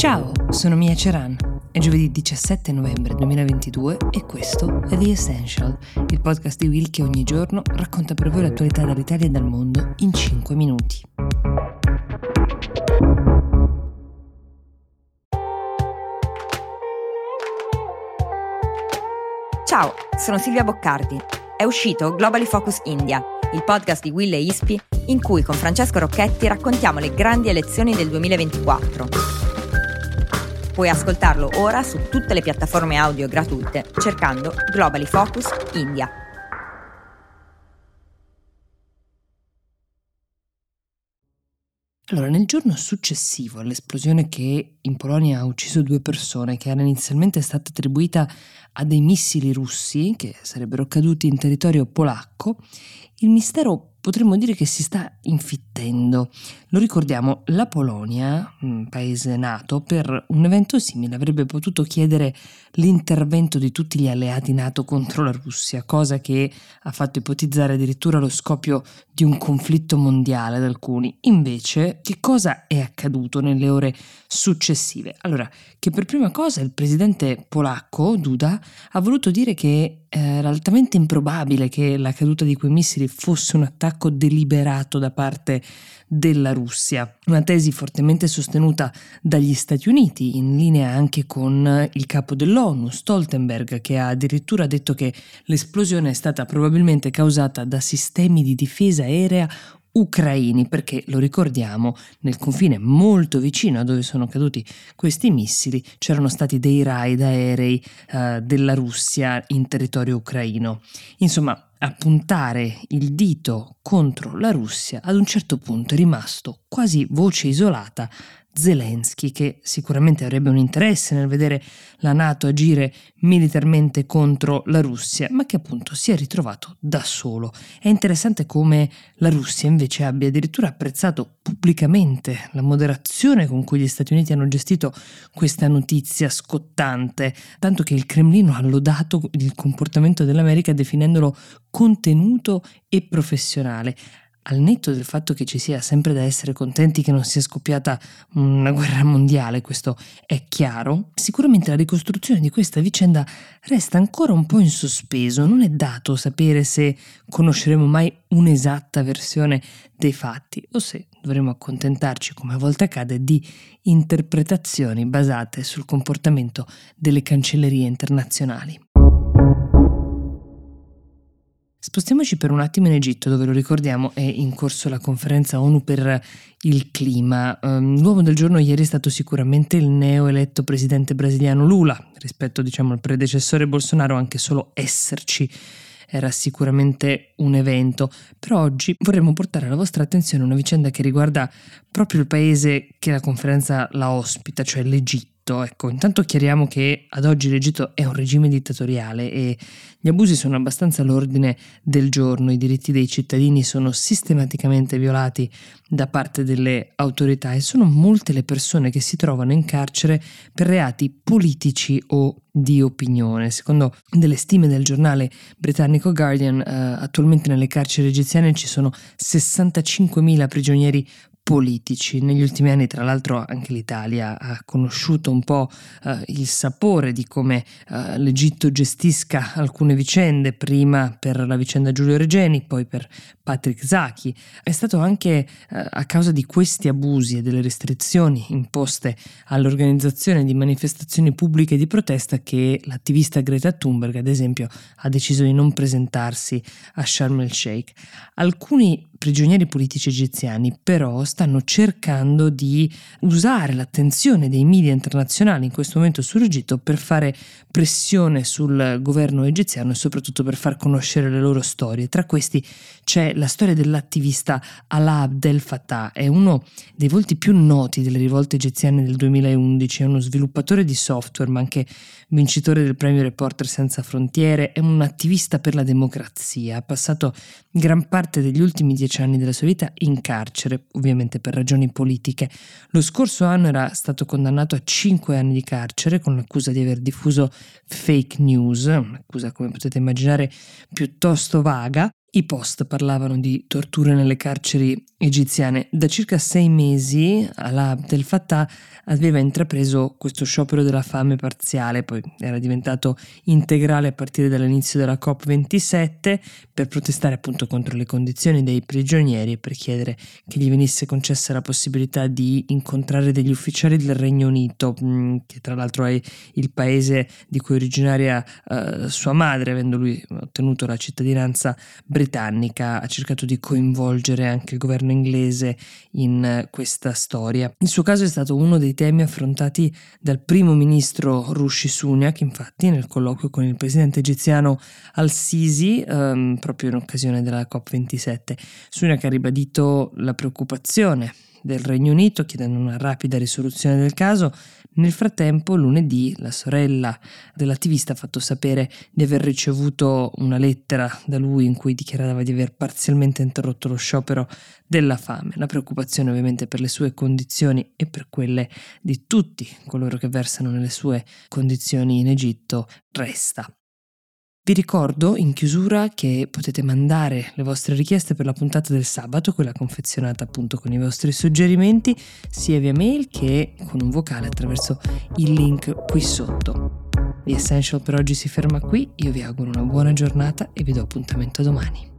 Ciao, sono Mia Ceran. È giovedì 17 novembre 2022 e questo è The Essential, il podcast di Will che ogni giorno racconta per voi l'attualità dall'Italia e dal mondo in 5 minuti. Ciao, sono Silvia Boccardi. È uscito Globally Focus India, il podcast di Will e ISPI in cui con Francesco Rocchetti raccontiamo le grandi elezioni del 2024. Puoi ascoltarlo ora su tutte le piattaforme audio gratuite cercando Globally Focus India. Allora, nel giorno successivo all'esplosione che in Polonia ha ucciso 2 persone, che era inizialmente stata attribuita a dei missili russi che sarebbero caduti in territorio polacco, il mistero potremmo dire che si sta infittendo. Lo ricordiamo, la Polonia, un paese NATO, per un evento simile avrebbe potuto chiedere l'intervento di tutti gli alleati NATO contro la Russia, cosa che ha fatto ipotizzare addirittura lo scoppio di un conflitto mondiale ad alcuni. Invece, che cosa è accaduto nelle ore successive? Allora, che per prima cosa il presidente polacco, Duda, ha voluto dire che era altamente improbabile che la caduta di quei missili fosse un attacco deliberato da parte della Russia, una tesi fortemente sostenuta dagli Stati Uniti, in linea anche con il capo dell'ONU, Stoltenberg, che ha addirittura detto che l'esplosione è stata probabilmente causata da sistemi di difesa aerea ucraini, perché lo ricordiamo, nel confine molto vicino a dove sono caduti questi missili c'erano stati dei raid aerei della Russia in territorio ucraino. Insomma, a puntare il dito contro la Russia ad un certo punto è rimasto quasi voce isolata Zelensky, che sicuramente avrebbe un interesse nel vedere la NATO agire militarmente contro la Russia, ma che appunto si è ritrovato da solo. È interessante come la Russia invece abbia addirittura apprezzato pubblicamente la moderazione con cui gli Stati Uniti hanno gestito questa notizia scottante, tanto che il Cremlino ha lodato il comportamento dell'America definendolo contenuto e professionale. Al netto del fatto che ci sia sempre da essere contenti che non sia scoppiata una guerra mondiale, questo è chiaro, sicuramente la ricostruzione di questa vicenda resta ancora un po' in sospeso. Non è dato sapere se conosceremo mai un'esatta versione dei fatti o se dovremo accontentarci, come a volte accade, di interpretazioni basate sul comportamento delle cancellerie internazionali. Spostiamoci per un attimo in Egitto, dove, lo ricordiamo, è in corso la conferenza ONU per il clima. L'uomo del giorno ieri è stato sicuramente il neoeletto presidente brasiliano Lula, rispetto al predecessore Bolsonaro, anche solo esserci era sicuramente un evento. Però oggi vorremmo portare alla vostra attenzione una vicenda che riguarda proprio il paese che la conferenza la ospita, cioè l'Egitto. Ecco, intanto chiariamo che ad oggi l'Egitto è un regime dittatoriale e gli abusi sono abbastanza all'ordine del giorno, i diritti dei cittadini sono sistematicamente violati da parte delle autorità e sono molte le persone che si trovano in carcere per reati politici o di opinione. Secondo delle stime del giornale britannico Guardian, attualmente nelle carceri egiziane ci sono 65.000 prigionieri politici. Negli ultimi anni, tra l'altro, anche l'Italia ha conosciuto un po' il sapore di come l'Egitto gestisca alcune vicende, prima per la vicenda Giulio Regeni, poi per Patrick Zaki. È stato anche a causa di questi abusi e delle restrizioni imposte all'organizzazione di manifestazioni pubbliche di protesta che l'attivista Greta Thunberg, ad esempio, ha deciso di non presentarsi a Sharm el Sheikh. Alcuni prigionieri politici egiziani però stanno cercando di usare l'attenzione dei media internazionali in questo momento sull'Egitto per fare pressione sul governo egiziano e soprattutto per far conoscere le loro storie. Tra questi c'è la storia dell'attivista Alaa Abdel Fattah, è uno dei volti più noti delle rivolte egiziane del 2011, è uno sviluppatore di software ma anche vincitore del premio Reporter Senza Frontiere, è un attivista per la democrazia, ha passato gran parte degli ultimi 10 anni della sua vita in carcere, ovviamente per ragioni politiche. Lo scorso anno era stato condannato a 5 anni di carcere con l'accusa di aver diffuso fake news, un'accusa, come potete immaginare, piuttosto vaga. I post parlavano di torture nelle carceri egiziane. Da circa 6 mesi Alaa Abdel Fattah aveva intrapreso questo sciopero della fame parziale, poi era diventato integrale a partire dall'inizio della COP27, per protestare appunto contro le condizioni dei prigionieri e per chiedere che gli venisse concessa la possibilità di incontrare degli ufficiali del Regno Unito, che tra l'altro è il paese di cui è originaria sua madre, avendo lui ottenuto la cittadinanza britannica. Ha cercato di coinvolgere anche il governo inglese in questa storia. Il suo caso è stato uno dei temi affrontati dal primo ministro Rishi Sunak, infatti, nel colloquio con il presidente egiziano Al-Sisi, proprio in occasione della COP27. Sunak ha ribadito la preoccupazione del Regno Unito, chiedendo una rapida risoluzione del caso. Nel frattempo, lunedì, la sorella dell'attivista ha fatto sapere di aver ricevuto una lettera da lui in cui dichiarava di aver parzialmente interrotto lo sciopero della fame. La preoccupazione ovviamente per le sue condizioni e per quelle di tutti coloro che versano nelle sue condizioni in Egitto resta. Vi ricordo in chiusura che potete mandare le vostre richieste per la puntata del sabato, quella confezionata appunto con i vostri suggerimenti, sia via mail che con un vocale attraverso il link qui sotto. The Essential per oggi si ferma qui, io vi auguro una buona giornata e vi do appuntamento domani.